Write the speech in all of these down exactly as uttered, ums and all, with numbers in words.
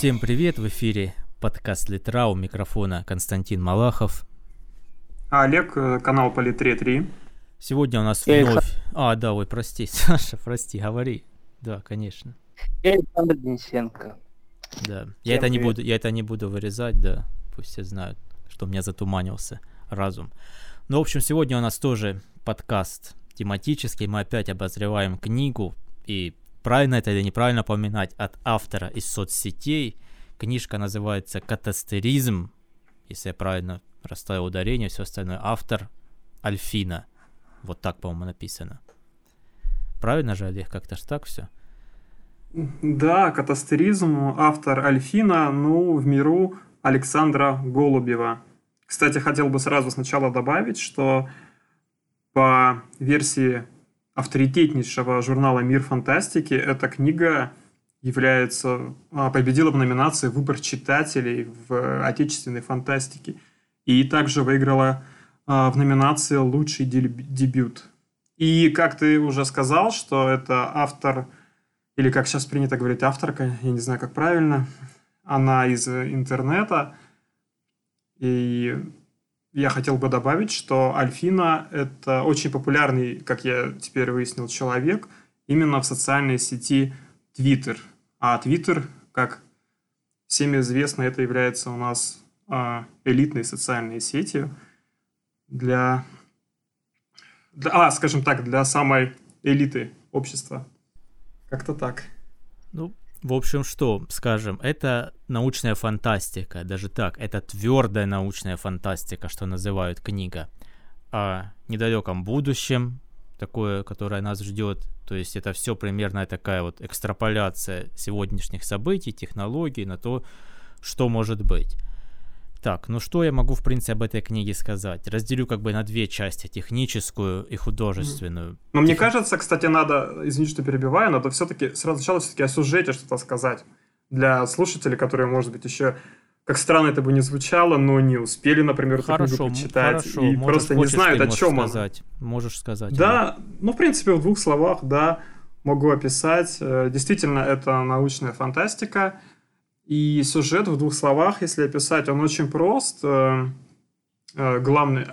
Всем привет, в эфире подкаст «Литра», у микрофона Константин Малахов. А Олег, канал «Политре три». Сегодня у нас Я вновь... Александр... А, да, ой, прости, Саша, прости, говори. Да, конечно. Я Александр Денисенко. Да, я это, не буду, я это не буду вырезать, да, пусть все знают, что у меня затуманился разум. Ну, в общем, сегодня у нас тоже подкаст тематический, мы опять обозреваем книгу, и правильно это или неправильно поминать, от автора из соцсетей. Книжка называется «Катастеризм», если я правильно расставил ударение, все остальное. Автор Альфина, вот так, по-моему, написано. Правильно же, Олег, как-то ж так все? Да, «Катастеризм», автор Альфина, ну, в миру Александра Голубева. Кстати, хотел бы сразу сначала добавить, что по версии авторитетнейшего журнала «Мир фантастики» эта книга является, победила в номинации «Выбор читателей» в отечественной фантастике и также выиграла в номинации «Лучший дебют». И как ты уже сказал, что это автор, или как сейчас принято говорить, авторка, я не знаю, как правильно, она из интернета. И я хотел бы добавить, что Альфина – это очень популярный, как я теперь выяснил, человек именно в социальной сети Twitter. А Twitter, как всем известно, это является у нас элитной социальной сетью для, для а, скажем так, для самой элиты общества. Как-то так. Ну, в общем, что скажем, это научная фантастика, даже так, это твердая научная фантастика, что называют книга, о недалеком будущем, такое, которое нас ждет, то есть это все примерно такая вот экстраполяция сегодняшних событий, технологий на то, что может быть. Так, ну что я могу, в принципе, об этой книге сказать? Разделю как бы на две части, техническую и художественную. Но Тех... мне кажется, кстати, надо, извините, что перебиваю, надо все-таки сразу сначала все-таки о сюжете что-то сказать для слушателей, которые, может быть, еще, как странно это бы не звучало, но не успели, например, хорошо, эту книгу почитать хорошо, и можешь, просто не знают, о чем она. Можешь сказать. Да, да, ну, в принципе, в двух словах, да, могу описать. Действительно, это научная фантастика. И сюжет в двух словах, если описать, он очень прост. Главный...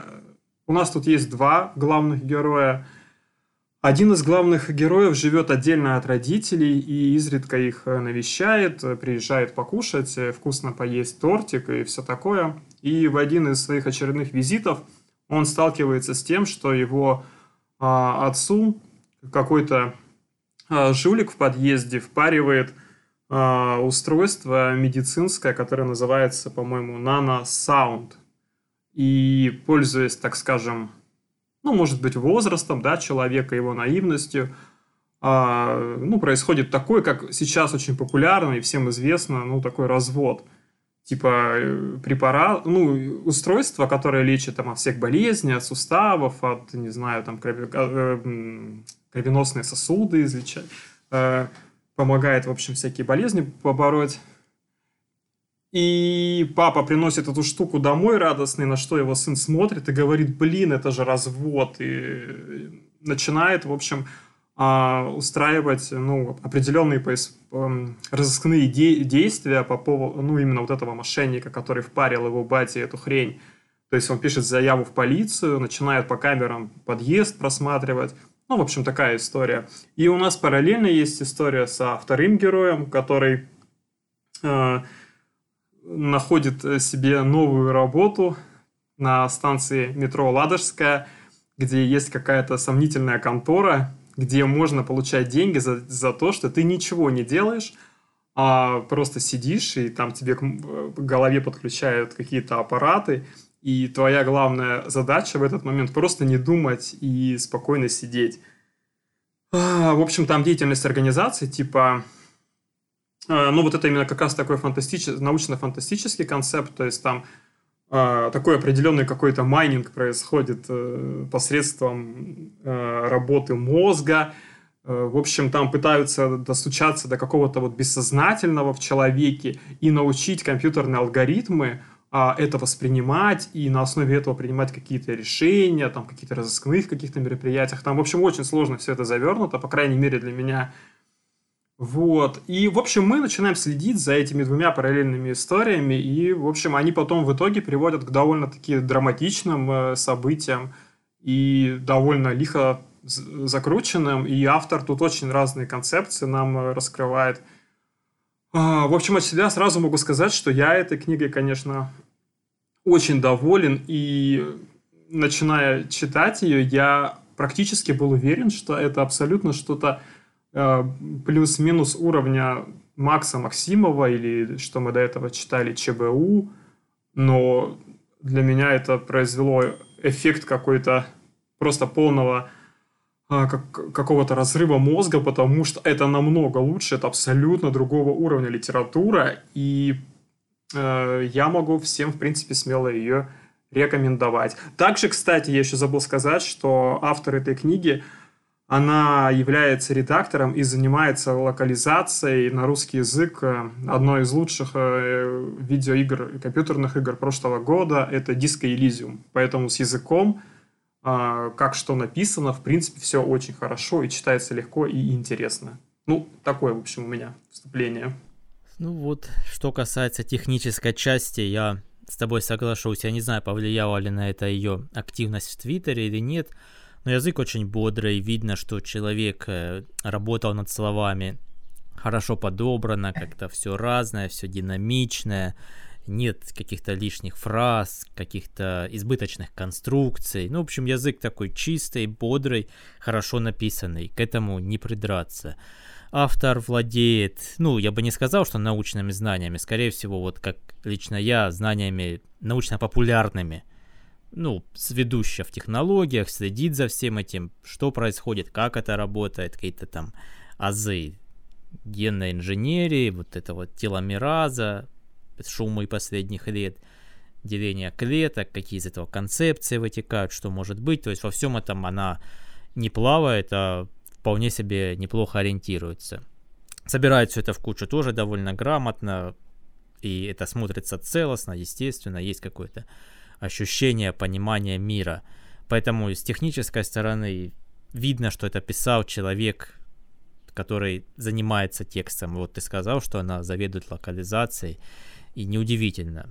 У нас тут есть два главных героя. Один из главных героев живет отдельно от родителей и изредка их навещает, приезжает покушать, вкусно поесть тортик и все такое. И в один из своих очередных визитов он сталкивается с тем, что его отцу какой-то жулик в подъезде впаривает устройство медицинское, которое называется, по-моему, NanoSound. И, пользуясь, так скажем, ну, может быть, возрастом, да, человека, его наивностью, а, ну, происходит такое, как сейчас очень популярно и всем известно, ну, такой развод. Типа препарат, ну, устройство, которое лечит там от всех болезней, от суставов, от, не знаю, там, кровеносные сосуды излечать, помогает, в общем, всякие болезни побороть. И папа приносит эту штуку домой радостный, на что его сын смотрит и говорит, блин, это же развод. И начинает, в общем, устраивать, ну, определенные поис... разыскные де... действия по поводу, ну, именно вот этого мошенника, который впарил его бате эту хрень. То есть он пишет заяву в полицию, начинает по камерам подъезд просматривать. Ну, в общем, такая история. И у нас параллельно есть история со вторым героем, который э, находит себе новую работу на станции метро Ладожская, где есть какая-то сомнительная контора, где можно получать деньги за, за то, что ты ничего не делаешь, а просто сидишь, и там тебе к голове подключают какие-то аппараты. И твоя главная задача в этот момент просто не думать и спокойно сидеть. В общем, там деятельность организации, типа... Ну, вот это именно как раз такой фантастич... научно-фантастический концепт, то есть там такой определенный какой-то майнинг происходит посредством работы мозга. В общем, там пытаются достучаться до какого-то вот бессознательного в человеке и научить компьютерные алгоритмы это воспринимать и на основе этого принимать какие-то решения, там какие-то разыскных каких-то мероприятиях. Там, в общем, очень сложно все это завернуто, по крайней мере, для меня. Вот. И, в общем, мы начинаем следить за этими двумя параллельными историями, и, в общем, они потом в итоге приводят к довольно-таки драматичным событиям и довольно лихо закрученным, и автор тут очень разные концепции нам раскрывает. В общем, от себя сразу могу сказать, что я этой книгой, конечно, очень доволен, и, начиная читать ее, я практически был уверен, что это абсолютно что-то плюс-минус уровня Макса Максимова, или что мы до этого читали, ЧБУ, но для меня это произвело эффект какой-то просто полного а, как, какого-то разрыва мозга, потому что это намного лучше, это абсолютно другого уровня литература, и а, я могу всем, в принципе, смело ее рекомендовать. Также, кстати, я еще забыл сказать, что автор этой книги, она является редактором и занимается локализацией на русский язык одной из лучших видеоигр и компьютерных игр прошлого года. Это Disco Elysium. Поэтому с языком, как что написано, в принципе, все очень хорошо и читается легко и интересно. Ну, такое, в общем, у меня вступление. Ну вот, что касается технической части, я с тобой соглашусь. Я не знаю, повлияла ли на это ее активность в Твиттере или нет. Но язык очень бодрый, видно, что человек работал над словами, хорошо подобрано, как-то все разное, все динамичное, нет каких-то лишних фраз, каких-то избыточных конструкций. Ну, в общем, язык такой чистый, бодрый, хорошо написанный, к этому не придраться. Автор владеет, ну, я бы не сказал, что научными знаниями, скорее всего, вот как лично я, знаниями научно-популярными. Ну, сведущая в технологиях, следит за всем этим, что происходит, как это работает, какие-то там азы генной инженерии, вот это вот теломераза, шумы последних лет, деление клеток, какие из этого концепции вытекают, что может быть. То есть во всем этом она не плавает, а вполне себе неплохо ориентируется. Собирает все это в кучу тоже довольно грамотно, и это смотрится целостно, естественно, есть какое-то ощущение, понимание мира. Поэтому с технической стороны видно, что это писал человек, который занимается текстом. Вот ты сказал, что она заведует локализацией, и неудивительно,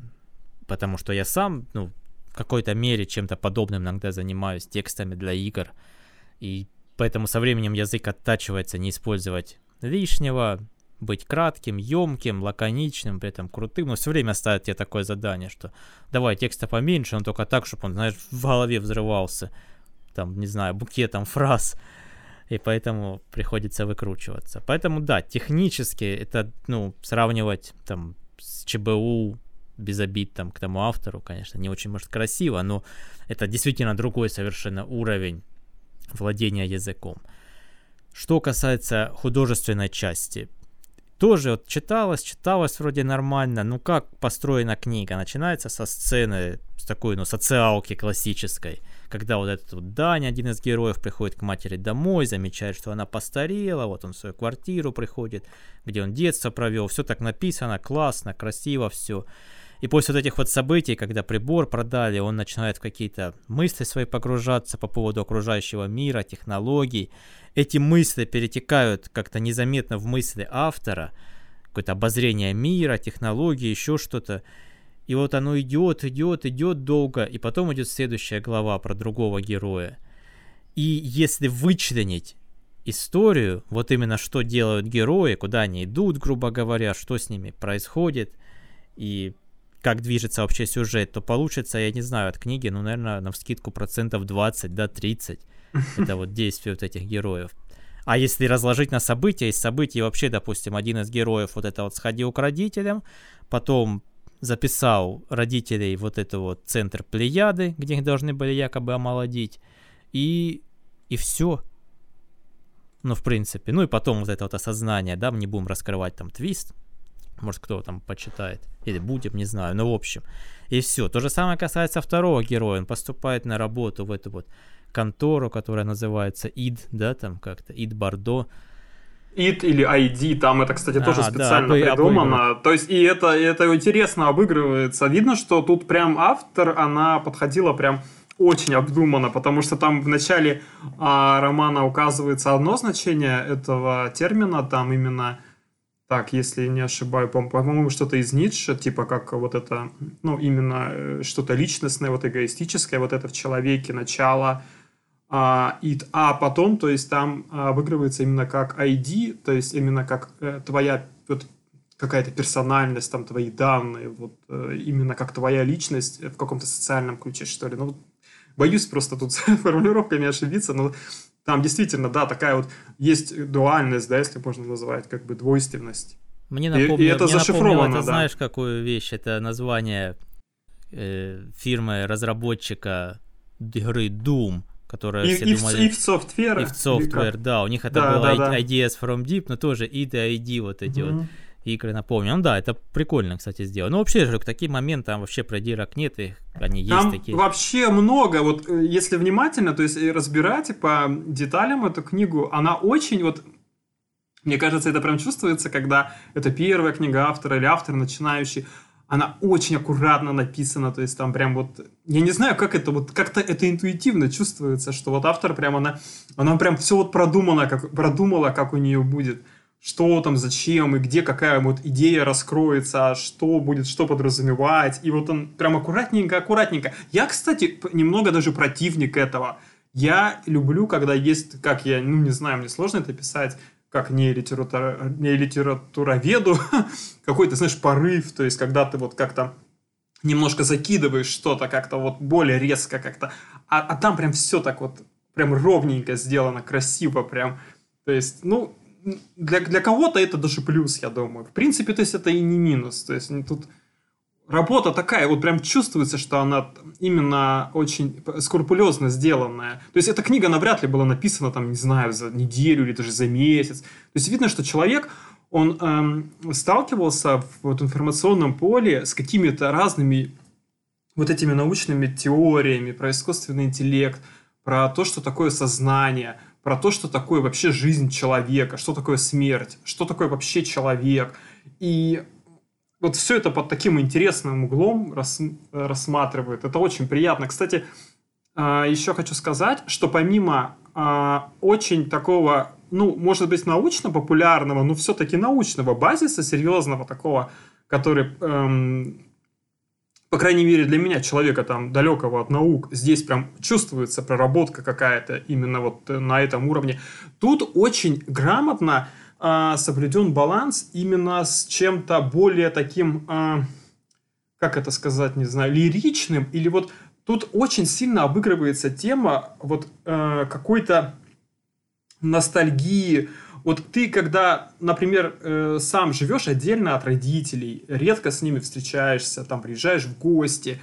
потому что я сам, ну, в какой-то мере чем-то подобным иногда занимаюсь, текстами для игр, и поэтому со временем язык оттачивается не использовать лишнего, быть кратким, емким, лаконичным, при этом крутым, но все время ставят тебе такое задание, что давай текста поменьше, но только так, чтобы он, знаешь, в голове взрывался, там, не знаю, букетом фраз, и поэтому приходится выкручиваться. Поэтому, да, технически это, ну, сравнивать там с ЧБУ, без обид там к тому автору, конечно, не очень, может, красиво, но это действительно другой совершенно уровень владения языком. Что касается художественной части, тоже вот читалось, читалось вроде нормально. Ну, как построена книга? Начинается со сцены, с такой, ну, социалки классической, когда вот этот вот Даня, один из героев, приходит к матери домой, замечает, что она постарела, вот он в свою квартиру приходит, где он детство провел. Все так написано, классно, красиво все. И после вот этих вот событий, когда прибор продали, он начинает в какие-то мысли свои погружаться по поводу окружающего мира, технологий. Эти мысли перетекают как-то незаметно в мысли автора. Какое-то обозрение мира, технологии, еще что-то. И вот оно идет, идет, идет долго. И потом идет следующая глава про другого героя. И если вычленить историю, вот именно что делают герои, куда они идут, грубо говоря, что с ними происходит, и как движется вообще сюжет, то получится, я не знаю, от книги, ну, наверное, навскидку процентов двадцать, да, тридцать. Это вот действие вот этих героев. А если разложить на события, из событий вообще, допустим, один из героев вот это вот сходил к родителям, потом записал родителей вот это вот центр Плеяды, где их должны были якобы омолодить, и, и все. Ну, в принципе. Ну, и потом вот это вот осознание, да, мы не будем раскрывать там твист, может, кто там почитает. Или будем, не знаю. Но, в общем, и все. То же самое касается второго героя. Он поступает на работу в эту вот контору, которая называется ИД, да, там как-то, ИД Бордо. ИД или ай ди, там это, кстати, тоже а, специально да, обы- придумано. Обыгрывает. То есть, и это, это интересно обыгрывается. Видно, что тут прям автор, она подходила прям очень обдуманно, потому что там в начале а, романа указывается одно значение этого термина, там именно, так, если не ошибаюсь, по-моему, что-то из Ницше, типа как вот это, ну, именно что-то личностное, вот эгоистическое, вот это в человеке, начало, а, и, а потом, то есть там обыгрывается именно как ай ди, то есть именно как э, твоя вот, какая-то персональность, там твои данные, вот э, именно как твоя личность в каком-то социальном ключе, что ли, ну, боюсь просто тут с формулировками ошибиться, но там действительно, да, такая вот есть дуальность, да, если можно назвать, как бы двойственность. Мне напомнило, и, и это, мне зашифровано, это да. Знаешь, какую вещь? Это название э, фирмы-разработчика игры Doom, которая и, все и думали... If Software. If Software, да, у них это да, было да, да. Ideas from Deep, но тоже id, id вот эти mm-hmm. вот игры, напомню. Ну да, это прикольно, кстати, сделано. Ну вообще же, такие моменты, там вообще продирок нет, и они там есть такие. Вообще много, вот если внимательно, то есть разбирать по деталям эту книгу, она очень вот, мне кажется, это прям чувствуется, когда это первая книга автора или автор начинающий, она очень аккуратно написана, то есть там прям вот, я не знаю, как это, вот как-то это интуитивно чувствуется, что вот автор прям, она, она прям все вот продумала, как, продумала, как у нее будет. Что там, зачем и где, какая вот идея раскроется, что будет, что подразумевать. И вот он прям аккуратненько, аккуратненько. Я, кстати, немного даже противник этого. Я люблю, когда есть, как я, ну не знаю, мне сложно это писать, как не, литература, не литературоведу, какой-то, знаешь, порыв, то есть когда ты вот как-то немножко закидываешь что-то как-то вот более резко как-то, а, а там прям все так вот прям ровненько сделано, красиво прям. То есть, ну... Для, для кого-то это даже плюс, я думаю. В принципе, то есть это и не минус. То есть тут работа такая, вот прям чувствуется, что она именно очень скрупулезно сделанная. То есть эта книга навряд ли была написана, там, не знаю, за неделю или даже за месяц. То есть видно, что человек, он эм, сталкивался в вот, информационном поле с какими-то разными вот этими научными теориями про искусственный интеллект, про то, что такое сознание, про то, что такое вообще жизнь человека, что такое смерть, что такое вообще человек. И вот все это под таким интересным углом рас, рассматривает. Это очень приятно. Кстати, еще хочу сказать, что помимо очень такого, ну, может быть, научно-популярного, но все-таки научного базиса, серьезного такого, который, эм, по крайней мере, для меня, человека там далекого от наук, здесь прям чувствуется проработка какая-то именно вот на этом уровне. Тут очень грамотно э, соблюден баланс именно с чем-то более таким, э, как это сказать, не знаю, лиричным. Или вот тут очень сильно обыгрывается тема вот э, какой-то ностальгии. Вот ты, когда, например, сам живешь отдельно от родителей, редко с ними встречаешься, там приезжаешь в гости,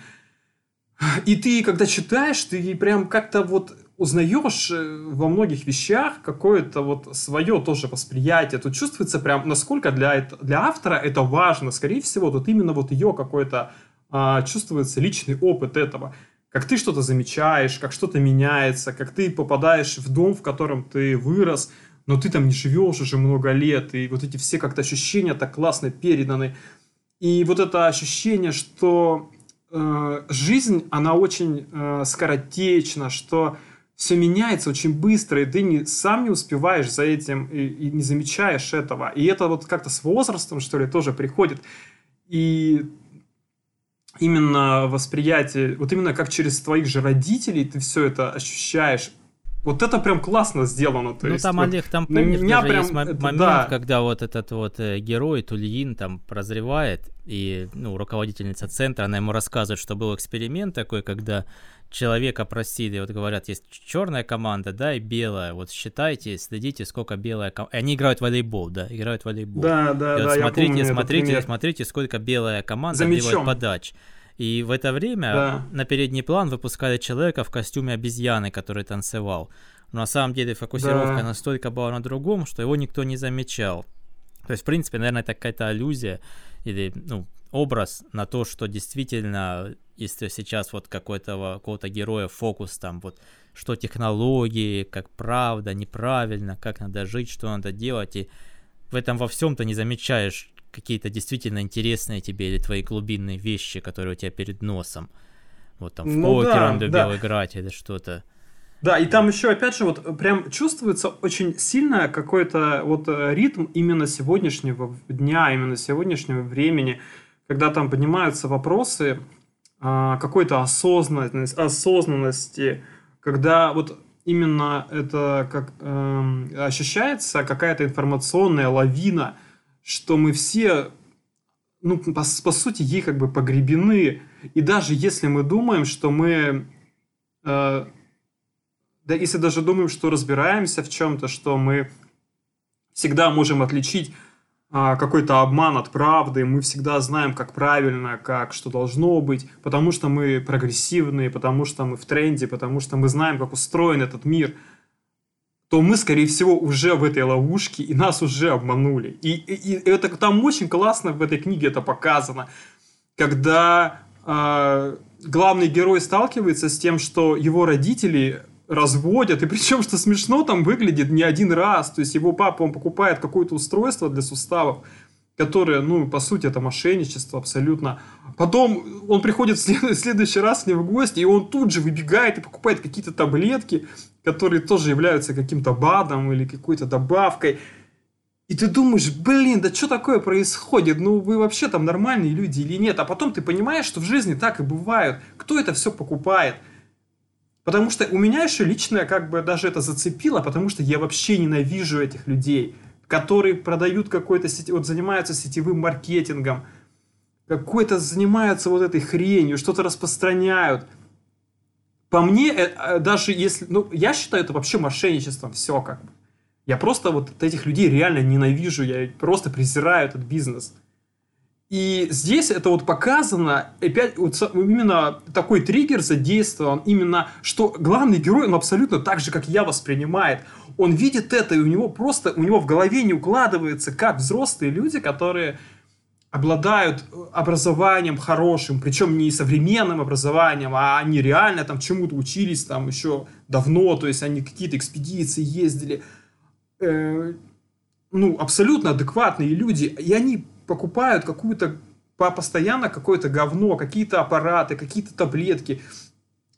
и ты, когда читаешь, ты прям как-то вот узнаешь во многих вещах какое-то вот свое тоже восприятие. Тут чувствуется прям, насколько для, для автора это важно. Скорее всего, тут именно вот ее какой-то а, чувствуется личный опыт этого. Как ты что-то замечаешь, как что-то меняется, как ты попадаешь в дом, в котором ты вырос, но ты там не живешь уже много лет, и вот эти все как-то ощущения так классно переданы. И вот это ощущение, что э, жизнь, она очень э, скоротечна, что все меняется очень быстро, и ты не, сам не успеваешь за этим, и, и не замечаешь этого. И это вот как-то с возрастом, что ли, тоже приходит. И именно восприятие, вот именно как через твоих же родителей ты все это ощущаешь. Вот это прям классно сделано. То ну есть, там, вот, Олег, там, помнишь, даже прям, есть м- это, момент, да. когда вот этот вот э, герой Тульин там прозревает, и ну, руководительница центра, она ему рассказывает, что был эксперимент такой, когда человека просили, вот говорят, есть черная команда, да, и белая, вот считайте, следите, сколько белая команда... Они играют в волейбол, да, играют в волейбол. Да, да, и да, вот да, смотрите, я помню, смотрите, смотрите, сколько белая команда делает подач. И в это время да. на передний план выпускали человека в костюме обезьяны, который танцевал. Но на самом деле фокусировка да. настолько была на другом, что его никто не замечал. То есть, в принципе, наверное, это какая-то аллюзия или ну, образ на то, что действительно, если сейчас вот какой-то, какого-то героя фокус там, вот что технологии, как правда, неправильно, как надо жить, что надо делать. И в этом во всем ты не замечаешь какие-то действительно интересные тебе или твои глубинные вещи, которые у тебя перед носом. Вот там в ну, покер да, он любил да. играть или что-то. Да, и там еще, опять же, вот прям чувствуется очень сильно какой-то вот ритм именно сегодняшнего дня, именно сегодняшнего времени, когда там поднимаются вопросы а, какой-то осознанности, осознанности, когда вот именно это как, э, ощущается какая-то информационная лавина, что мы все, ну, по, по сути, ей как бы погребены. И даже если мы думаем, что мы... Э, Да, если даже думаем, что разбираемся в чем-то, что мы всегда можем отличить а, какой-то обман от правды, мы всегда знаем, как правильно, как что должно быть, потому что мы прогрессивные, потому что мы в тренде, потому что мы знаем, как устроен этот мир, то мы, скорее всего, уже в этой ловушке, и нас уже обманули. И, и, и это там очень классно в этой книге это показано, когда а, главный герой сталкивается с тем, что его родители... разводят, и причем, что смешно там выглядит не один раз, то есть его папа, он покупает какое-то устройство для суставов, которое, ну, по сути, это мошенничество абсолютно. Потом он приходит в след- следующий раз к ним в гости, и он тут же выбегает и покупает какие-то таблетки, которые тоже являются каким-то БАДом или какой-то добавкой. И ты думаешь, блин, да что такое происходит? Ну, вы вообще там нормальные люди или нет? А потом ты понимаешь, что в жизни так и бывает. Кто это все покупает? Потому что у меня еще лично как бы даже это зацепило, потому что я вообще ненавижу этих людей, которые продают какой-то сетевой, вот занимаются сетевым маркетингом, какой-то занимаются вот этой хренью, что-то распространяют. По мне, даже если... Ну, я считаю это вообще мошенничеством, все как бы. Я просто вот этих людей реально ненавижу, я просто презираю этот бизнес. И здесь это вот показано, опять вот именно такой триггер задействован, именно что главный герой, он абсолютно так же, как я, воспринимает. Он видит это, и у него просто, у него в голове не укладывается, как взрослые люди, которые обладают образованием хорошим, причем не современным образованием, а они реально там чему-то учились там еще давно, то есть они какие-то экспедиции ездили. Э, ну, абсолютно адекватные люди, и они... покупают какую-то постоянно какое-то говно, какие-то аппараты, какие-то таблетки,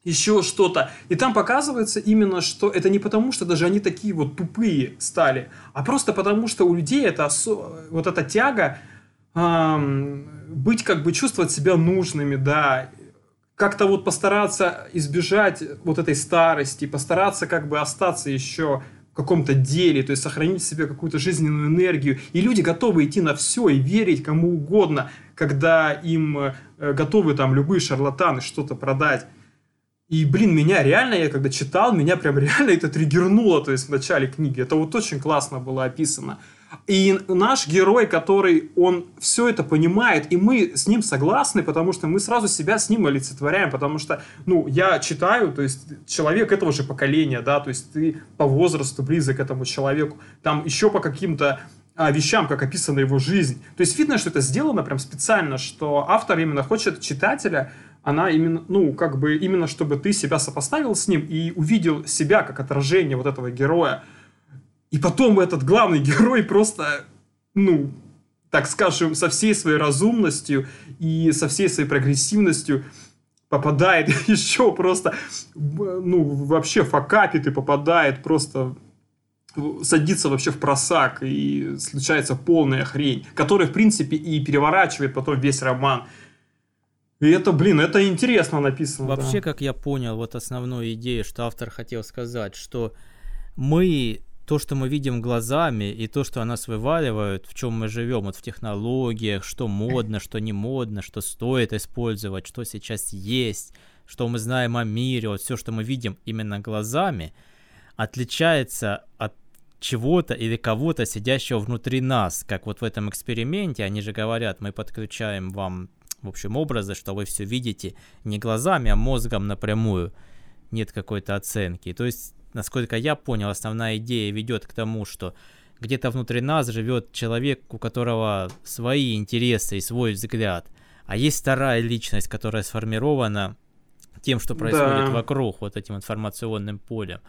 еще что-то. И там показывается именно, что это не потому, что даже они такие вот тупые стали, а просто потому, что у людей это осо- вот эта тяга эм, быть как бы чувствовать себя нужными, да, как-то вот постараться избежать вот этой старости, постараться как бы остаться еще... в каком-то деле, то есть сохранить в себе какую-то жизненную энергию. И люди готовы идти на все и верить кому угодно, когда им э, готовы там любые шарлатаны что-то продать. И, блин, меня реально, я когда читал, меня прям реально это триггернуло, то есть в начале книги. Это вот очень классно было описано. И наш герой, который, он все это понимает, и мы с ним согласны, потому что мы сразу себя с ним олицетворяем, потому что, ну, я читаю, то есть человек этого же поколения, да, то есть ты по возрасту близок к этому человеку, там еще по каким-то а, вещам, как описана его жизнь. То есть видно, что это сделано прям специально, что автор именно хочет читателя, она именно, ну, как бы, именно чтобы ты себя сопоставил с ним и увидел себя как отражение вот этого героя. И потом этот главный герой просто, ну, так скажем, со всей своей разумностью и со всей своей прогрессивностью попадает еще просто, ну, вообще факапит и попадает просто, садится вообще в просак и случается полная хрень, которая, в принципе, и переворачивает потом весь роман. И это, блин, это интересно написано. Вообще, да. Как я понял, вот основную идею, что автор хотел сказать, что мы... то, что мы видим глазами, и то, что о нас вываливают, в чем мы живем, вот в технологиях, что модно, что не модно, что стоит использовать, что сейчас есть, что мы знаем о мире, вот все, что мы видим именно глазами, отличается от чего-то или кого-то, сидящего внутри нас, как вот в этом эксперименте, они же говорят, мы подключаем вам, в общем, образы, что вы все видите не глазами, а мозгом напрямую, нет какой-то оценки, то есть насколько я понял, основная идея ведет к тому, что где-то внутри нас живет человек, у которого свои интересы и свой взгляд. А есть вторая личность, которая сформирована тем, что происходит да. вокруг, вот этим информационным полем.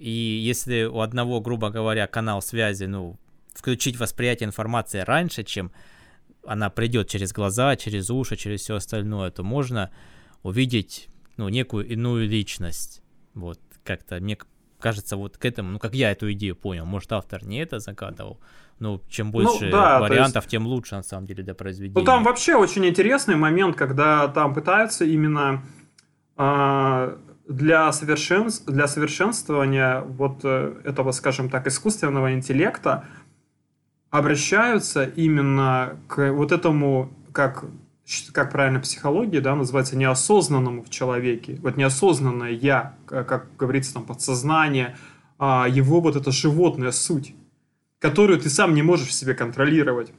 И если у одного, грубо говоря, канал связи, ну, включить восприятие информации раньше, чем она придет через глаза, через уши, через все остальное, то можно увидеть ну, некую иную личность. Вот, как-то мне кажется, вот к этому, ну, как я эту идею понял, может, автор не это закатывал, но чем больше ну, да, вариантов, есть... тем лучше, на самом деле, для произведения. Ну, там вообще очень интересный момент, когда там пытаются именно э, для, совершен... для совершенствования вот э, этого, скажем так, искусственного интеллекта обращаются именно к вот этому, как... как правильно психология, да, называется, неосознанному в человеке. Вот неосознанное «я», как говорится, там, подсознание, его вот эта животная суть, которую ты сам не можешь в себе контролировать.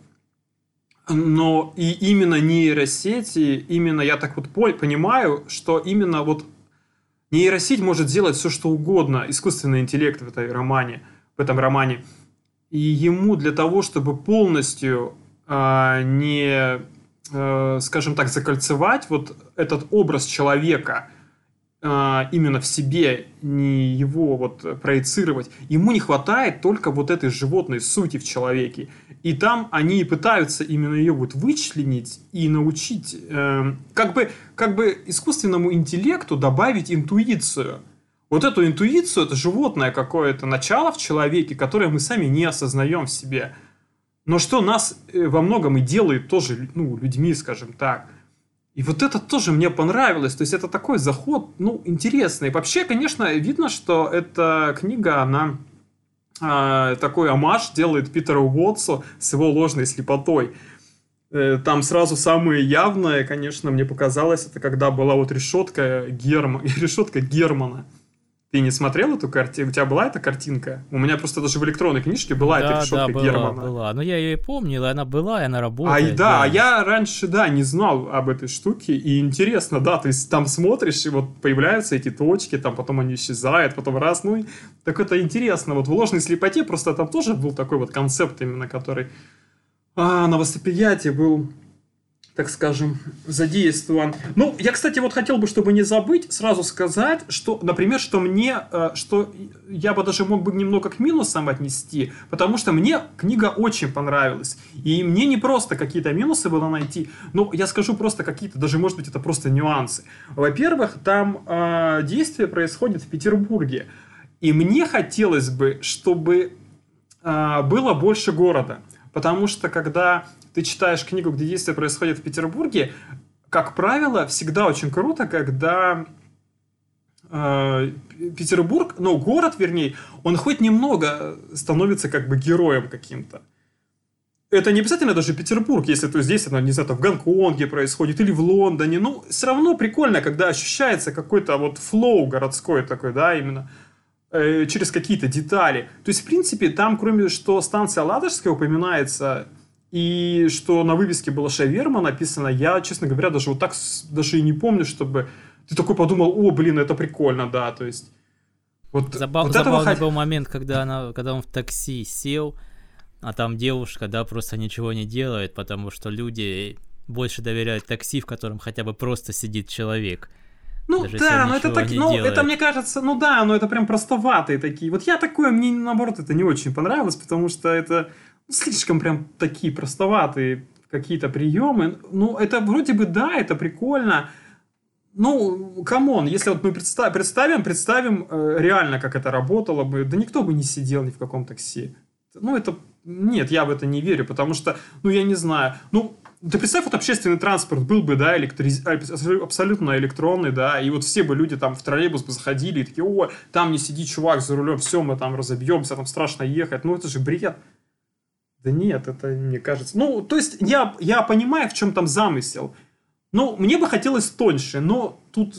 Но и именно нейросети, именно, я так вот понимаю, что именно вот нейросеть может делать все, что угодно, искусственный интеллект в, этой романе, в этом романе. И ему для того, чтобы полностью а, не... скажем так, закольцевать вот этот образ человека именно в себе, не его вот проецировать, ему не хватает только вот этой животной сути в человеке. И там они пытаются именно ее вот вычленить и научить, как бы, как бы искусственному интеллекту добавить интуицию. Вот эту интуицию, это животное какое-то начало в человеке, которое мы сами не осознаем в себе. Но что нас во многом и делает тоже, ну, людьми, скажем так. И вот это тоже мне понравилось. То есть это такой заход, ну, интересный. Вообще, конечно, видно, что эта книга, она э, такой омаж делает Питеру Уотсу с его ложной слепотой. Э, там сразу самое явное, конечно, мне показалось, это когда была вот решетка, Герм... решетка Германа. Ты не смотрел эту картинку? У тебя была эта картинка? У меня просто даже в электронной книжке была да, эта решетка да, была, Германа. Была. Но я ее и помнил, она была, и она работает. А, да, а я раньше, да, не знал об этой штуке, и интересно, да, то есть там смотришь, и вот появляются эти точки, там потом они исчезают, потом раз, ну, так это интересно. Вот в «Ложной слепоте» просто там тоже был такой вот концепт именно, который а, на восприятии был... так скажем, задействован. Ну, я, кстати, вот хотел бы, чтобы не забыть, сразу сказать, что, например, что мне, что я бы даже мог бы немного к минусам отнести, потому что мне книга очень понравилась. И мне не просто какие-то минусы было найти, но я скажу просто какие-то, даже, может быть, это просто нюансы. Во-первых, там э, действие происходит в Петербурге. И мне хотелось бы, чтобы э, было больше города. Потому что, когда... ты читаешь книгу, где действие происходит в Петербурге, как правило, всегда очень круто, когда э, Петербург, ну, город, вернее, он хоть немного становится как бы героем каким-то. Это не обязательно даже Петербург, если то здесь, оно, не знаю, там в Гонконге происходит или в Лондоне, ну, все равно прикольно, когда ощущается какой-то вот флоу городской такой, да, именно... э, через какие-то детали. То есть, в принципе, там, кроме что станция Ладожская упоминается... и что на вывеске была шаверма написано, я, честно говоря, даже вот так даже и не помню, чтобы ты такой подумал, о, блин, это прикольно, да, то есть вот, Забав, вот забавный хот... был момент, когда, она, когда он в такси сел, а там девушка, да, просто ничего не делает, потому что люди больше доверяют такси, в котором хотя бы просто сидит человек. Ну даже да, но это так, ну делает. Это мне кажется, ну да, но это прям простоватые такие. Вот я такое, мне наоборот это не очень понравилось, потому что это слишком прям такие простоватые какие-то приемы. Ну, это вроде бы, да, это прикольно. Ну, камон, если вот мы представ- представим, представим э, реально, как это работало бы, да никто бы не сидел ни в каком такси. Ну, это... Нет, я в это не верю, потому что, ну, я не знаю. Ну, ты представь, вот общественный транспорт был бы, да, электриз... абсолютно электронный, да, и вот все бы люди там в троллейбус бы заходили и такие, о, там не сиди, чувак, за рулем, все, мы там разобьемся, там страшно ехать. Ну, это же бред. Да нет, это мне кажется... Ну, то есть, я, я понимаю, в чем там замысел. Ну, мне бы хотелось тоньше, но тут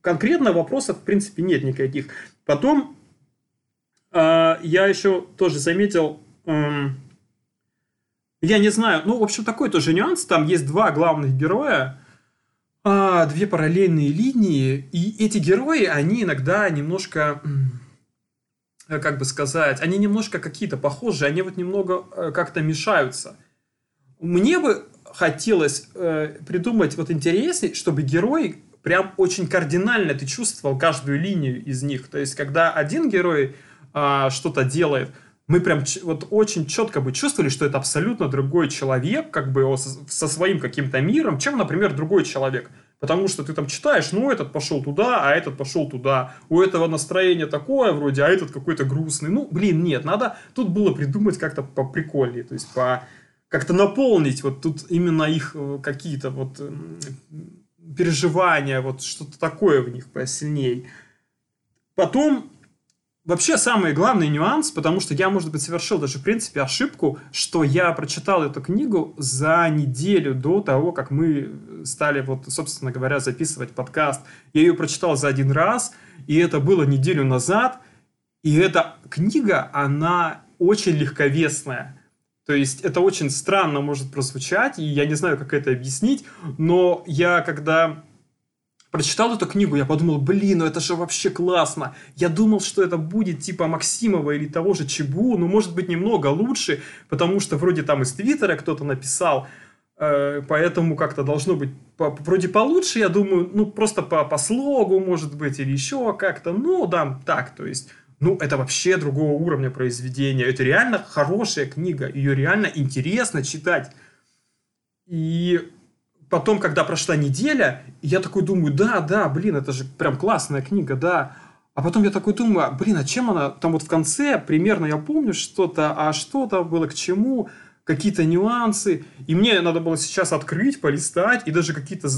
конкретно вопросов, в принципе, нет никаких. Потом э, я еще тоже заметил... Э, я не знаю... Ну, в общем, такой тоже нюанс. Там есть два главных героя, э, две параллельные линии, и эти герои, они иногда немножко... как бы сказать, они немножко какие-то похожи, они вот немного э, как-то мешаются. Мне бы хотелось э, придумать вот интересней, чтобы герой прям очень кардинально ты чувствовал каждую линию из них. То есть, когда один герой э, что-то делает, мы прям ч- вот очень четко бы чувствовали, что это абсолютно другой человек, как бы со, со своим каким-то миром, чем, например, другой человек. Потому что ты там читаешь, ну, этот пошел туда, а этот пошел туда. У этого настроение такое вроде, а этот какой-то грустный. Ну, блин, нет, надо тут было придумать как-то поприкольнее. То есть, по... как-то наполнить вот тут именно их какие-то вот переживания, вот что-то такое в них посильнее. Потом... Вообще, самый главный нюанс, потому что я, может быть, совершил даже, в принципе, ошибку, что я прочитал эту книгу за неделю до того, как мы стали, вот, собственно говоря, записывать подкаст. Я ее прочитал за один раз, и это было неделю назад. И эта книга, она очень легковесная. То есть, это очень странно может прозвучать, и я не знаю, как это объяснить, но я, когда... прочитал эту книгу, я подумал, блин, ну это же вообще классно. Я думал, что это будет типа Максимова или того же ЧБУ, но может быть немного лучше, потому что вроде там из Твиттера кто-то написал, поэтому как-то должно быть вроде получше, я думаю, ну просто по, по слогу, может быть, или еще как-то, ну да, так, то есть, ну это вообще другого уровня произведения, это реально хорошая книга, ее реально интересно читать. И... Потом, когда прошла неделя, я такой думаю, да, да, блин, это же прям классная книга, да. А потом я такой думаю, блин, а чем она... Там вот в конце примерно я помню что-то, а что там было, к чему, какие-то нюансы. И мне надо было сейчас открыть, полистать и даже какие-то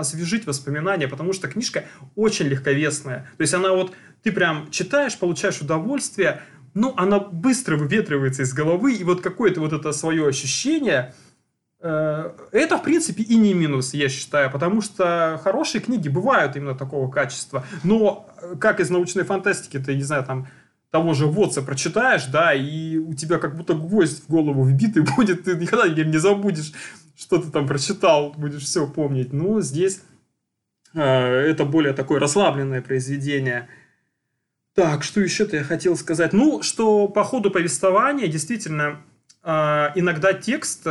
освежить воспоминания, потому что книжка очень легковесная. То есть она вот... Ты прям читаешь, получаешь удовольствие, но она быстро выветривается из головы, и вот какое-то вот это свое ощущение... Это, в принципе, и не минус, я считаю, потому что хорошие книги бывают именно такого качества. Но как из научной фантастики, ты, не знаю, там, того же Уотса прочитаешь, да, и у тебя как будто гвоздь в голову вбитый будет, ты никогда не забудешь, что ты там прочитал, будешь все помнить. Но здесь э, это более такое расслабленное произведение. Так, что еще-то я хотел сказать? Ну, что по ходу повествования, действительно, э, иногда текст...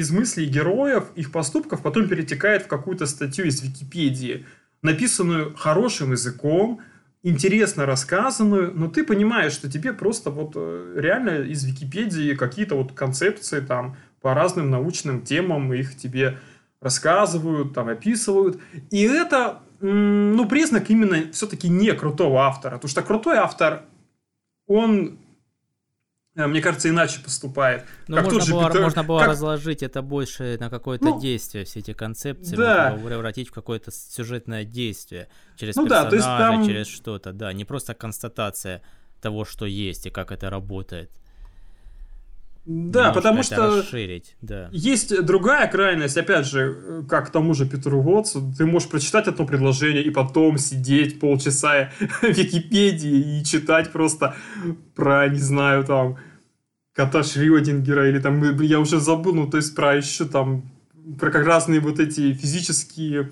из мыслей героев, их поступков потом перетекает в какую-то статью из Википедии, написанную хорошим языком, интересно рассказанную, но ты понимаешь, что тебе просто вот реально из Википедии какие-то вот концепции там по разным научным темам их тебе рассказывают, там описывают. И это, ну, признак именно все-таки не крутого автора. Потому что крутой автор, он... Мне кажется, иначе поступает. Но как можно, тот же было, Петер... можно было как... разложить это больше на какое-то ну, действие, все эти концепции, да. Можно было превратить в какое-то сюжетное действие через ну, персонажа, да, то есть там... через что-то, да, не просто констатация того, что есть и как это работает. Да, потому что расширить, да. Есть другая крайность, опять же, как тому же Петеру Уотсу, ты можешь прочитать одно предложение и потом сидеть полчаса в Википедии и читать просто про, не знаю, там, кота Шрёдингера или там, я уже забыл, ну, то есть про еще там, про как разные вот эти физические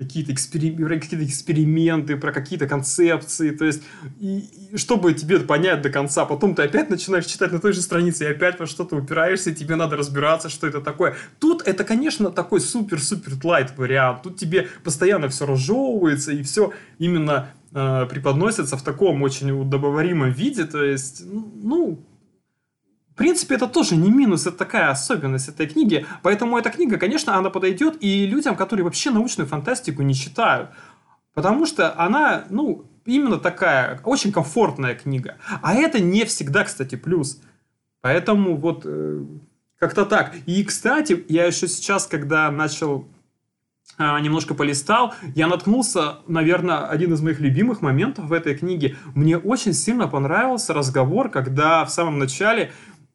какие-то эксперименты, какие-то эксперименты, про какие-то концепции, то есть, и, и, чтобы тебе понять до конца, потом ты опять начинаешь читать на той же странице, и опять во что-то упираешься, и тебе надо разбираться, что это такое. Тут это, конечно, такой супер-супер лайт вариант, тут тебе постоянно все разжевывается, и все именно э, преподносится в таком очень удобоваримом виде, то есть, ну... В принципе, это тоже не минус, это такая особенность этой книги. Поэтому эта книга, конечно, она подойдет и людям, которые вообще научную фантастику не читают. Потому что она, ну, именно такая, очень комфортная книга. А это не всегда, кстати, плюс. Поэтому вот э, как-то так. И, кстати, я еще сейчас, когда начал, э, немножко полистал, я наткнулся, наверное, один из моих любимых моментов в этой книге. Мне очень сильно понравился разговор, когда в самом начале...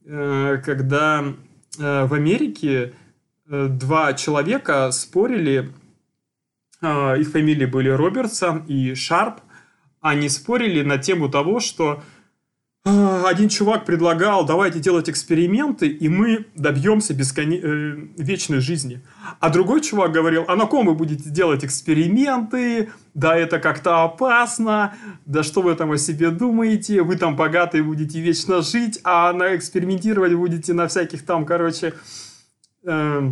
когда в Америке два человека спорили, их фамилии были Робертсон и Шарп, они спорили на тему того, что один чувак предлагал, давайте делать эксперименты, и мы добьемся бескон... вечной жизни. А другой чувак говорил, а на ком вы будете делать эксперименты, да это как-то опасно, да что вы там о себе думаете, вы там богатые будете вечно жить, а на экспериментировать будете на всяких там, короче, э,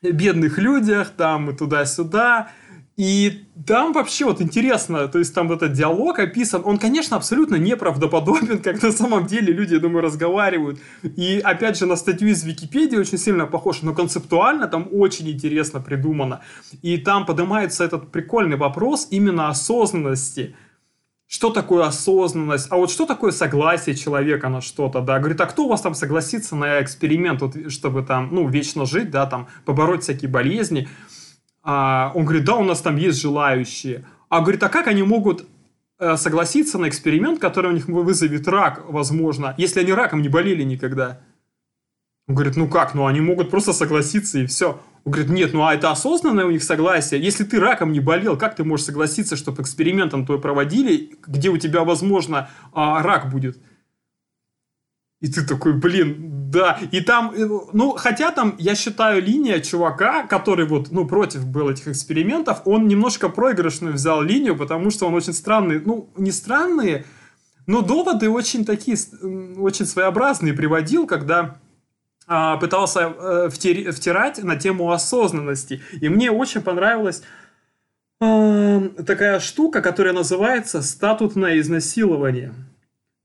бедных людях, там и туда-сюда. И там вообще вот интересно, то есть там вот этот диалог описан, он, конечно, абсолютно неправдоподобен, как на самом деле люди, я думаю, разговаривают. И, опять же, на статью из Википедии очень сильно похож, но концептуально там очень интересно придумано. И там поднимается этот прикольный вопрос именно осознанности. Что такое осознанность? А вот что такое согласие человека на что-то, да? Говорит, а кто у вас там согласится на эксперимент, вот, чтобы там, ну, вечно жить, да, там, побороть всякие болезни? А он говорит, да, у нас там есть желающие. А говорит, а как они могут согласиться на эксперимент, который у них вызовет рак, возможно, если они раком не болели никогда? Он говорит, ну как, ну они могут просто согласиться и все. Он говорит, нет, ну а это осознанное у них согласие. Если ты раком не болел, как ты можешь согласиться, чтобы экспериментом твой проводили, где у тебя, возможно, рак будет? И ты такой, блин, да. И там, ну, хотя там, я считаю, линия чувака, который вот, ну, против был этих экспериментов, он немножко проигрышную взял линию, потому что он очень странный, ну, не странные, но доводы очень такие, очень своеобразные приводил, когда а, пытался а, втер, втирать на тему осознанности. И мне очень понравилась а, такая штука, которая называется статутное изнасилование.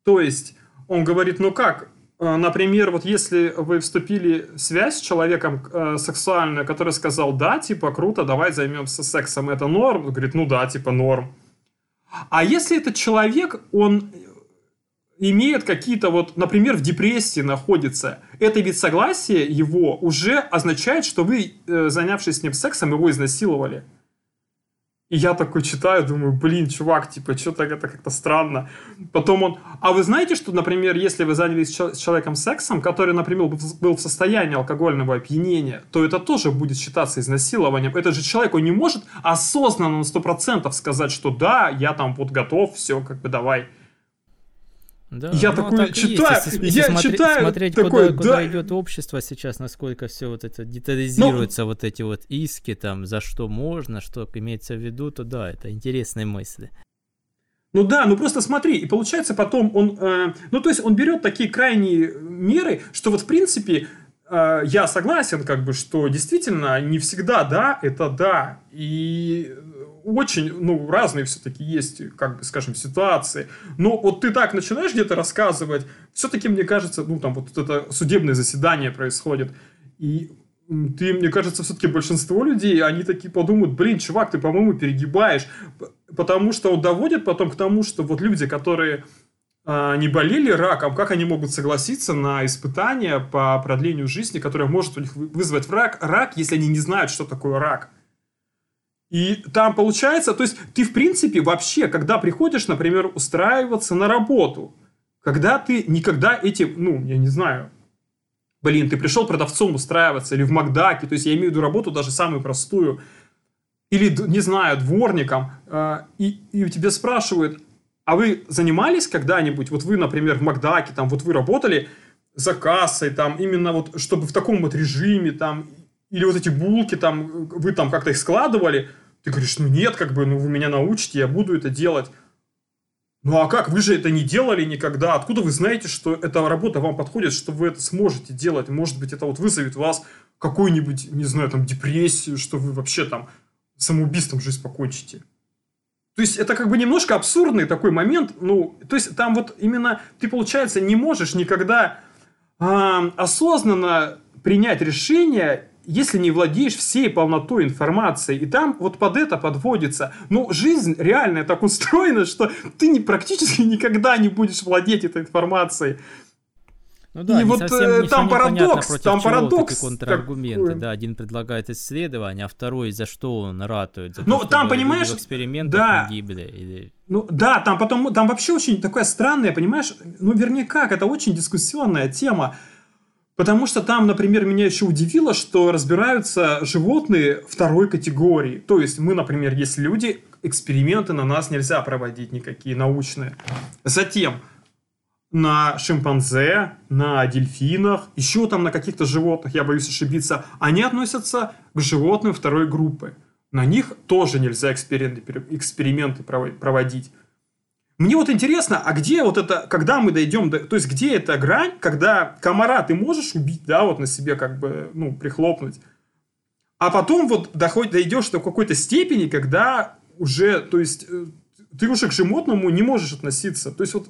То есть... Он говорит, ну как, например, вот если вы вступили в связь с человеком э, сексуальную, который сказал, да, типа, круто, давай займемся сексом, это норм? Он говорит, ну да, типа, норм. А если этот человек, он имеет какие-то вот, например, в депрессии находится, это ведь согласие его уже означает, что вы, э, занявшись с ним сексом, его изнасиловали. И я такой читаю, думаю, блин, чувак, типа, что-то это как-то странно. Потом он, а вы знаете, что, например, если вы занялись с человеком сексом, который, например, был в состоянии алкогольного опьянения, то это тоже будет считаться изнасилованием. Этот же человек, он не может осознанно на сто процентов сказать, что да, я там вот готов, все, как бы давай. Да, я ну, такой так читаю, есть, если, если я смотри, читаю, смотреть, такой, куда, куда да. идет общество сейчас, насколько все вот это детализируется, ну, вот эти вот иски, там, за что можно, что имеется в виду, то да, это интересные мысли. Ну да, ну просто смотри, и получается потом он, э, ну то есть он берет такие крайние меры, что вот в принципе э, я согласен, как бы, что действительно не всегда да, это да, и... Очень, ну, разные все-таки есть, как бы, скажем, ситуации. Но вот ты так начинаешь где-то рассказывать, все-таки, мне кажется, ну, там вот это судебное заседание происходит. И ты, мне кажется, все-таки большинство людей, они такие подумают, блин, чувак, ты, по-моему, перегибаешь. Потому что он доводит потом к тому, что вот люди, которые э, не болели раком, как они могут согласиться на испытания по продлению жизни, которое может у них вызвать рак, рак, если они не знают, что такое рак. И там получается, то есть ты в принципе вообще, когда приходишь, например, устраиваться на работу, когда ты никогда этим, ну, я не знаю, блин, ты пришел продавцом устраиваться или в Макдаке, то есть я имею в виду работу даже самую простую, или, не знаю, дворником, и, и у тебя спрашивают, а вы занимались когда-нибудь, вот вы, например, в Макдаке, там, вот вы работали за кассой, там, именно вот, чтобы в таком вот режиме, там, или вот эти булки, там, вы там как-то их складывали, ты говоришь, ну нет, как бы, ну вы меня научите, я буду это делать. Ну а как, вы же это не делали никогда, откуда вы знаете, что эта работа вам подходит, что вы это сможете делать, может быть, это вот вызовет у вас какую-нибудь, не знаю, там, депрессию, что вы вообще там самоубийством жизнь покончите. То есть это как бы немножко абсурдный такой момент, ну, то есть там вот именно ты, получается, не можешь никогда э, осознанно принять решение, если не владеешь всей полнотой информации, и там вот под это подводится. Но жизнь реально так устроена, что ты не, практически никогда не будешь владеть этой информацией. Ну да, и вот там парадокс, там парадокс. Контраргументы, да, один предлагает исследование, а второй за что он ратует. За ну то, там, понимаешь, эксперименты да. гибли. Или... Ну да, там потом, там вообще очень такая странная, понимаешь, ну вернее как, это очень дискуссионная тема. Потому что там, например, меня еще удивило, что разбираются животные второй категории. То есть мы, например, есть люди, эксперименты на нас нельзя проводить никакие научные. Затем на шимпанзе, на дельфинах, еще там на каких-то животных, я боюсь ошибиться, они относятся к животным второй группы. На них тоже нельзя эксперименты проводить. Мне вот интересно, а где вот это, когда мы дойдем до... То есть, где эта грань, когда комара ты можешь убить, да, вот на себе как бы, ну, прихлопнуть, А потом вот доходь, дойдешь до какой-то степени, когда уже, то есть, ты уже к животному не можешь относиться. То есть, вот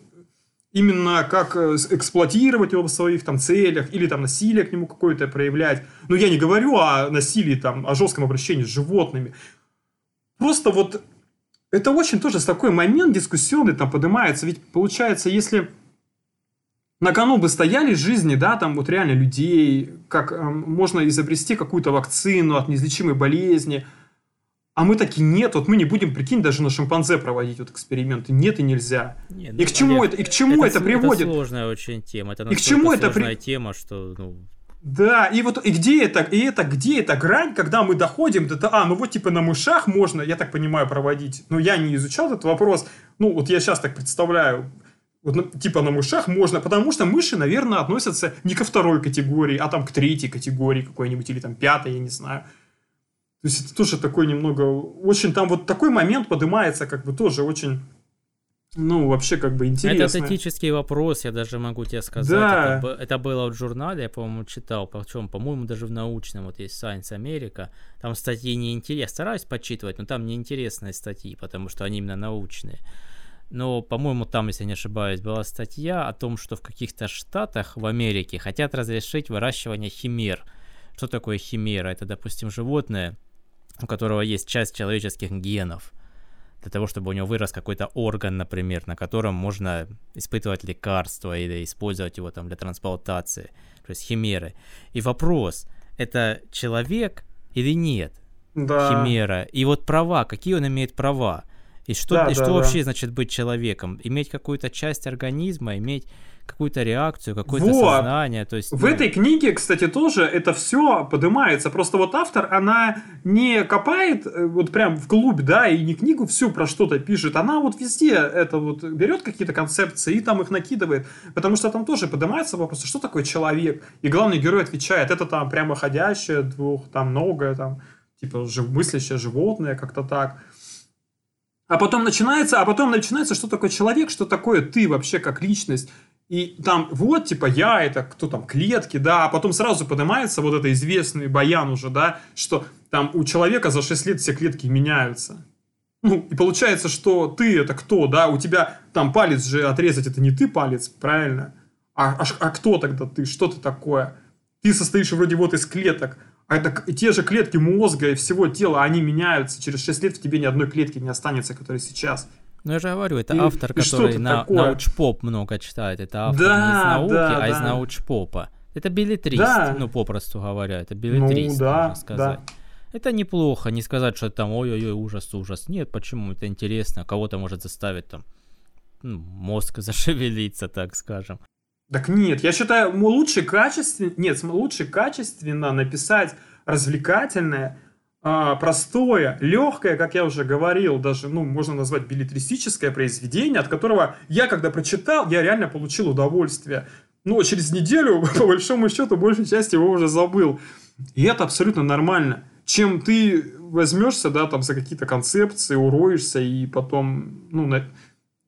именно как эксплуатировать его в своих там целях или там насилие к нему какое-то проявлять. Но я не говорю о насилии, там, о жестком обращении с животными. Просто вот это очень тоже такой момент дискуссионный там поднимается. Ведь получается, если на кону бы стояли жизни, да, там вот реально людей, как э, можно изобрести какую-то вакцину от неизлечимой болезни, а мы таки нет, вот мы не будем, прикинь, даже на шимпанзе проводить вот эксперименты, нет и нельзя. Нет, ну, и к чему это, и к чему это, это приводит? Это сложная очень тема, это настолько и к чему сложная это при... тема, что, ну... Да, и вот и где это, и это, где эта грань, когда мы доходим до того, а, ну вот типа на мышах можно, я так понимаю, проводить, но я не изучал этот вопрос, ну вот я сейчас так представляю. Вот, типа на мышах можно, потому что мыши, наверное, относятся не ко второй категории, а там к третьей категории какой-нибудь, или там пятой, я не знаю. То есть это тоже такой немного, очень там вот такой момент поднимается, как бы тоже очень, ну, вообще как бы интересно. Это этический вопрос, я даже могу тебе сказать. Да. Это, это было в журнале, я, по-моему, читал, причем, по-моему, даже в научном, вот есть Science America, там статьи неинтересные, стараюсь подсчитывать, но там неинтересные статьи, потому что они именно научные. Но, по-моему, там, если не ошибаюсь, была статья о том, что в каких-то штатах в Америке хотят разрешить выращивание химер. Что такое химера? Это, допустим, животное, у которого есть часть человеческих генов, для того, чтобы у него вырос какой-то орган, например, на котором можно испытывать лекарства или использовать его там для трансплантации, то есть химеры. И вопрос, это человек или нет? Да. Химера. И вот права, какие он имеет права? И что, да, и что да, вообще да. значит быть человеком? Иметь какую-то часть организма, иметь какую-то реакцию, какое-то вот. сознание. То есть, в ну... этой книге, кстати, тоже это все поднимается. Просто вот автор, она не копает вот прям вглубь, да, и не книгу всю про что-то пишет. Она вот везде это вот берет какие-то концепции и там их накидывает. Потому что там тоже поднимается вопрос, что такое человек? И главный герой отвечает, это там прямоходящее, двух, там многое, там, типа мыслящее животное, как-то так. А потом начинается, а потом начинается, что такое человек, что такое ты вообще как личность. И там вот, типа, я, это кто там, клетки, да. А потом сразу поднимается вот это известный баян уже, да, что там у человека за шесть лет все клетки меняются. Ну, и получается, что ты это кто, да, у тебя там палец же отрезать, это не ты палец, правильно? А, а, а кто тогда ты, что ты такое? Ты состоишь вроде вот из клеток. А это те же клетки мозга и всего тела, они меняются. Через шесть лет в тебе ни одной клетки не останется, которая сейчас. Ну, я же говорю, это и, автор, и который на, научпоп много читает. Это автор да, не из науки, да, а да. из научпопа. Это беллетрист, да. ну, попросту говоря. Это беллетрист, ну, да, можно сказать. Да. Это неплохо, не сказать, что там ой-ой-ой, ужас-ужас. Нет, почему? Это интересно. Кого-то может заставить там ну, мозг зашевелиться, так скажем. Так нет, я считаю, лучше качественно, нет, лучше качественно написать развлекательное, простое, легкое, как я уже говорил, даже, ну, можно назвать беллетристическое произведение, от которого я, когда прочитал, я реально получил удовольствие. Но через неделю, по большому счету, большую часть его уже забыл. И это абсолютно нормально. Чем ты возьмешься, да, там, за какие-то концепции, уроешься и потом, ну, на...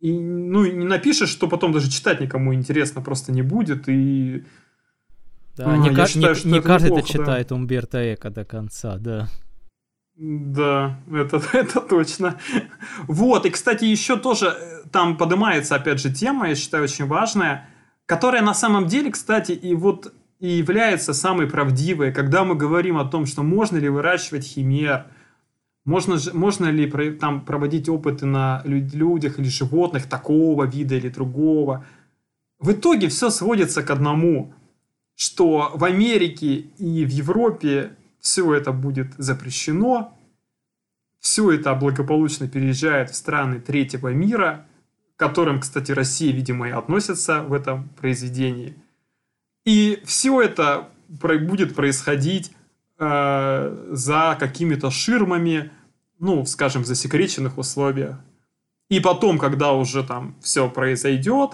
И, ну, не напишешь, что потом даже читать никому интересно просто не будет, и... Да, а, не кажд... считаю, не, не каждый это читает да. Умберто Эко до конца, да. Да, это, это точно. Вот, и, кстати, еще тоже там поднимается, опять же, тема, я считаю, очень важная, которая на самом деле, кстати, и вот и является самой правдивой, когда мы говорим о том, что можно ли выращивать химер, Можно, можно ли там проводить опыты на людях или животных такого вида или другого? В итоге все сводится к одному, что в Америке и в Европе все это будет запрещено, все это благополучно переезжает в страны третьего мира, к которым, кстати, Россия, видимо, и относится в этом произведении. И все это будет происходить э, за какими-то ширмами, ну, скажем, в засекреченных условиях. И потом, когда уже там все произойдет,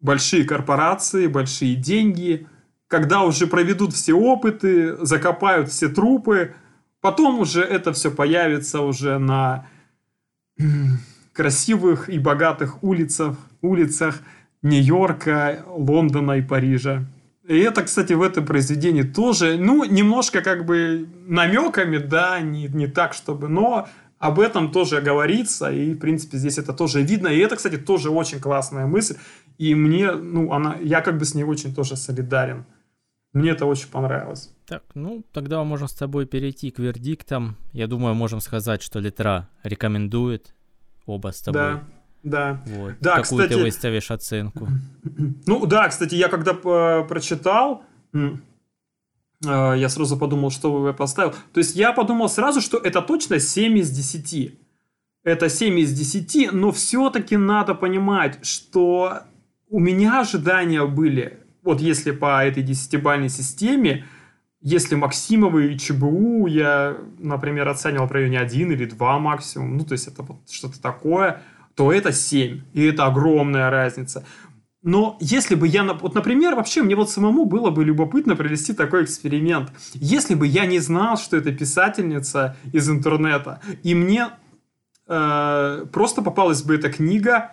большие корпорации, большие деньги, когда уже проведут все опыты, закопают все трупы, потом уже это все появится уже на красивых и богатых улицах, улицах Нью-Йорка, Лондона и Парижа. И это, кстати, в этом произведении тоже, ну, немножко как бы намеками, да, не, не так, чтобы, но об этом тоже говорится, и, в принципе, здесь это тоже видно. И это, кстати, тоже очень классная мысль, и мне, ну, она, я как бы с ней очень тоже солидарен. Мне это очень понравилось. Так, ну, тогда мы можем с тобой перейти к вердиктам. Я думаю, можем сказать, что Литра рекомендует оба с тобой. Да. Да. Вот. Да, какую, кстати, ты выставишь оценку? Ну да, кстати, я когда э, прочитал, э, я сразу подумал, что я поставил. То есть я подумал сразу, что это точно семь из десяти. Это семь из десяти, но все-таки надо понимать, что у меня ожидания были, вот если по этой десятибалльной системе, если Максимовы и ЧБУ я, например, оценивал в районе один или два максимум, ну то есть это вот что-то такое, то это семь, и это огромная разница. Но если бы я... Вот, например, вообще мне вот самому было бы любопытно провести такой эксперимент. Если бы я не знал, что это писательница из интернета, и мне э, просто попалась бы эта книга,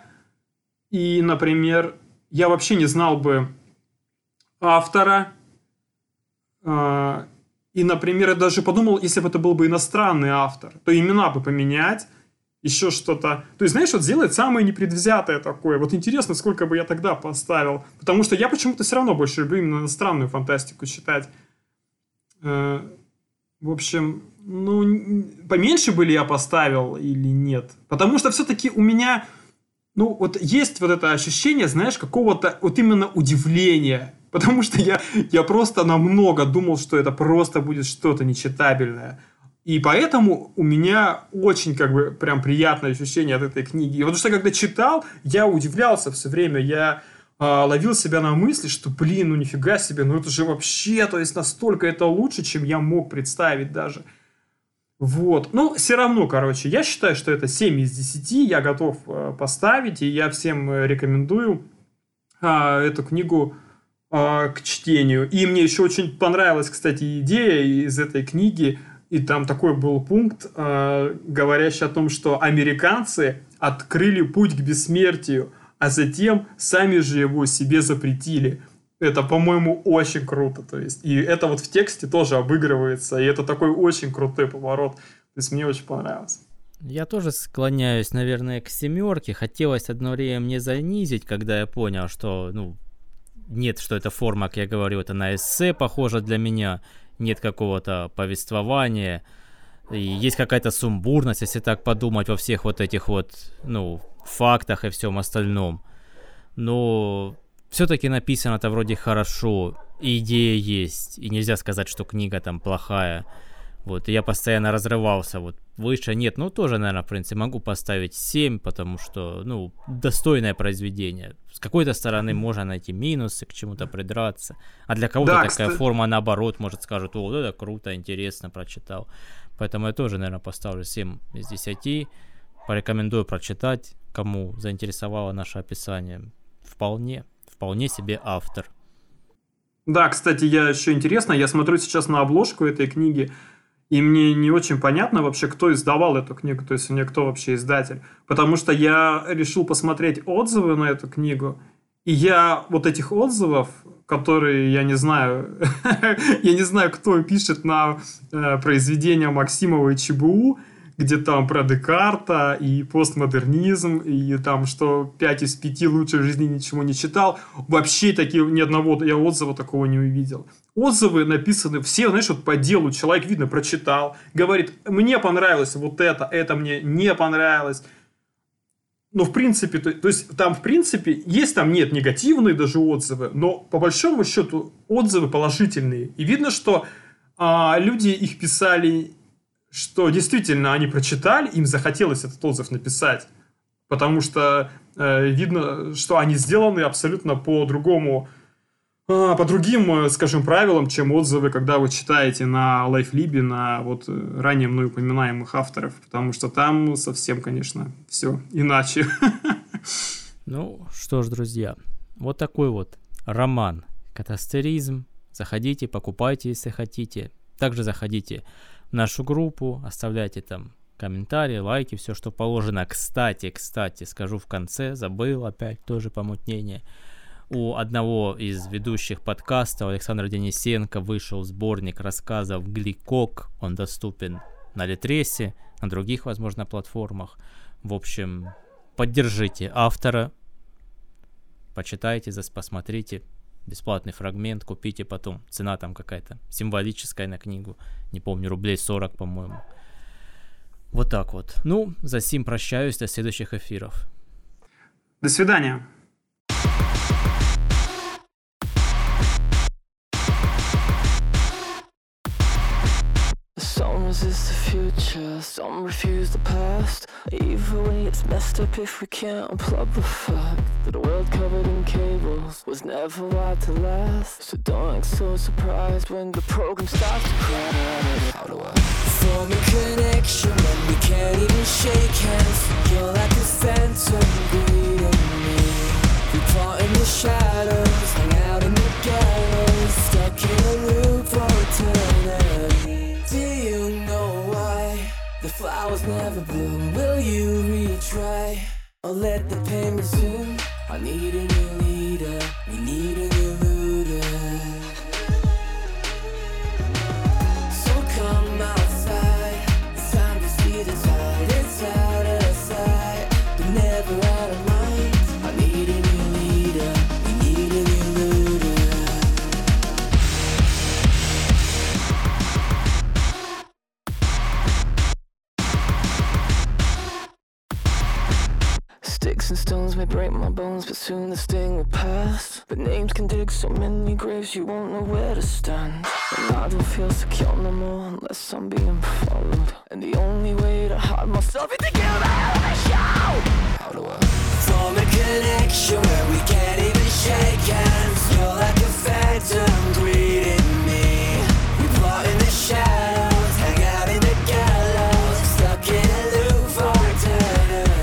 и, например, я вообще не знал бы автора, э, и, например, я даже подумал, если бы это был бы иностранный автор, то имена бы поменять, еще что-то. То есть, знаешь, вот сделать самое непредвзятое такое. Вот интересно, сколько бы я тогда поставил. Потому что я почему-то все равно больше люблю именно иностранную фантастику читать. В общем, ну, поменьше бы ли я поставил или нет? Потому что все-таки у меня, ну, вот есть вот это ощущение, знаешь, какого-то вот именно удивления. Потому что я, я просто намного думал, что это просто будет что-то нечитабельное. И поэтому у меня очень, как бы, прям приятное ощущение от этой книги. И потому что, когда читал, я удивлялся все время. Я э, ловил себя на мысли, что, блин, ну нифига себе, ну это же вообще, то есть, настолько это лучше, чем я мог представить даже. Вот. Ну, все равно, короче, я считаю, что это семь из десяти. Я готов э, поставить, и я всем рекомендую э, эту книгу э, к чтению. И мне еще очень понравилась, кстати, идея из этой книги. И там такой был пункт, э, говорящий о том, что американцы открыли путь к бессмертию, а затем сами же его себе запретили. Это, по-моему, очень круто. То есть, и это вот в тексте тоже обыгрывается. И это такой очень крутой поворот. То есть мне очень понравилось. Я тоже склоняюсь, наверное, к семерке. Хотелось одно время мне занизить, когда я понял, что ну, нет, что это форма, как я говорю, это на эссе похоже для меня. Нет какого-то повествования, и есть какая-то сумбурность, если так подумать, во всех вот этих вот, ну, фактах и всем остальном. Но все-таки написано-то вроде хорошо, и идея есть, и нельзя сказать, что книга там плохая. Вот, и я постоянно разрывался, вот, выше нет, ну, тоже, наверное, в принципе, могу поставить семь, потому что, ну, достойное произведение. С какой-то стороны можно найти минусы, к чему-то придраться, а для кого-то да, такая кстати... форма, наоборот, может, скажут, о, это круто, интересно, прочитал. Поэтому я тоже, наверное, поставлю семь из десяти, порекомендую прочитать, кому заинтересовало наше описание. Вполне, вполне себе автор. Да, кстати, я еще интересно, я смотрю сейчас на обложку этой книги, и мне не очень понятно вообще, кто издавал эту книгу, то есть у меня кто вообще издатель. Потому что я решил посмотреть отзывы на эту книгу, и я вот этих отзывов, которые я не знаю, я не знаю, кто пишет на произведения Максимова и ЧБУ, где там про Декарта и постмодернизм, и там, что пять из пяти лучше в жизни ничего не читал. Вообще таки ни одного я отзыва такого не увидел. Отзывы написаны все, знаешь, вот по делу. Человек, видно, прочитал, говорит, мне понравилось вот это, это мне не понравилось. Но, в принципе, то, то есть, там, в принципе, есть там, нет, негативные даже отзывы, но, по большому счету, отзывы положительные. И видно, что а, люди их писали... что действительно они прочитали, им захотелось этот отзыв написать, потому что э, видно, что они сделаны абсолютно по другому, э, по другим, скажем, правилам, чем отзывы, когда вы читаете на Лайфлибе, на вот ранее мной упоминаемых авторов, потому что там совсем, конечно, все иначе. Ну что ж, друзья, вот такой вот роман «Катастеризм». Заходите, покупайте, если хотите. Также заходите нашу группу, оставляйте там комментарии, лайки, все, что положено. Кстати, кстати, скажу в конце, забыл опять тоже помутнение. у одного из ведущих подкаста, Александра Денисенко, вышел сборник рассказов «Гликок». Он доступен на Литресе, на других, возможно, платформах. В общем, поддержите автора, почитайте, посмотрите. Бесплатный фрагмент, купите потом. Цена там какая-то символическая на книгу. Не помню, рублей сорок, по-моему. Вот так вот. Ну, за сим прощаюсь, до следующих эфиров. До свидания. Some resist the future, some refuse the past. Evilly, it's messed up if we can't unplug the fact that a world covered in cables was never wired to last. So don't act so surprised when the program starts to crash. How do I form a connection when we can't even shake hands? You're like a phantom greeting me. We part in the shadows, hang out in the gallows, stuck in a loop for eternity. Do you know why the flowers never bloom? Will you retry or let the pain resume? I need a new leader, we need a new looter. So come outside, it's time to see the tide. It's out of sight, but never out of mind. I need a new leader, we need a new looter. Sticks and stones may break my bones, but soon the sting will pass. But names can dig so many graves, you won't know where to stand. And I don't feel secure no more unless I'm being followed. And the only way to hide myself is to give out the show. How do I form a connection where we can't even shake hands? You're like a phantom greeting me. We plot in the shadows, hang out in the gallows, stuck in a loop for eternity.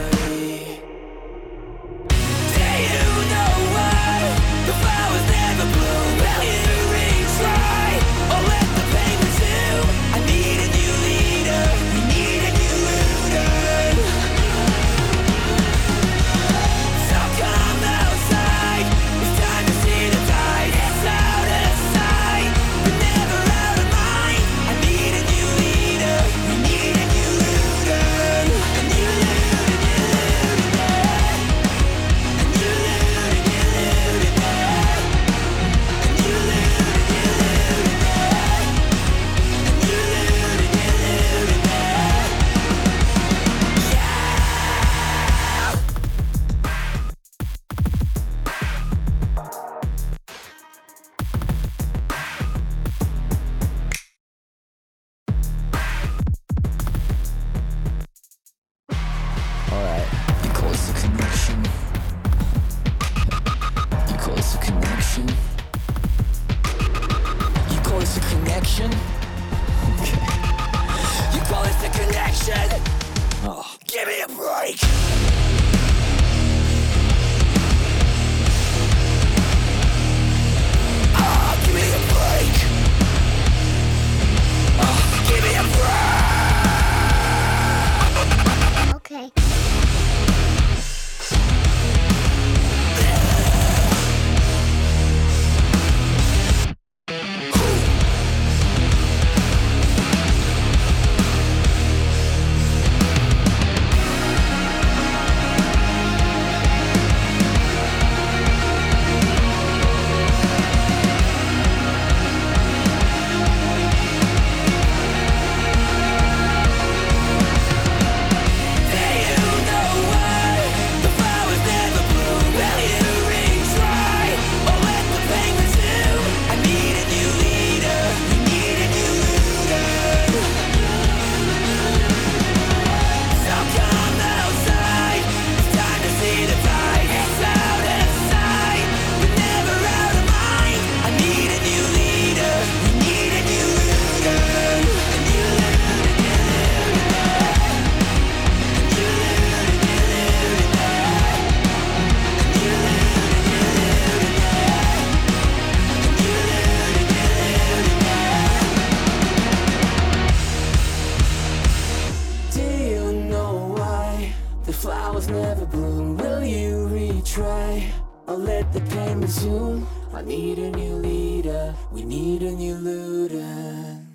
Flowers never bloom, will you retry? I'll let the pain resume. I need a new leader. We need a new looter.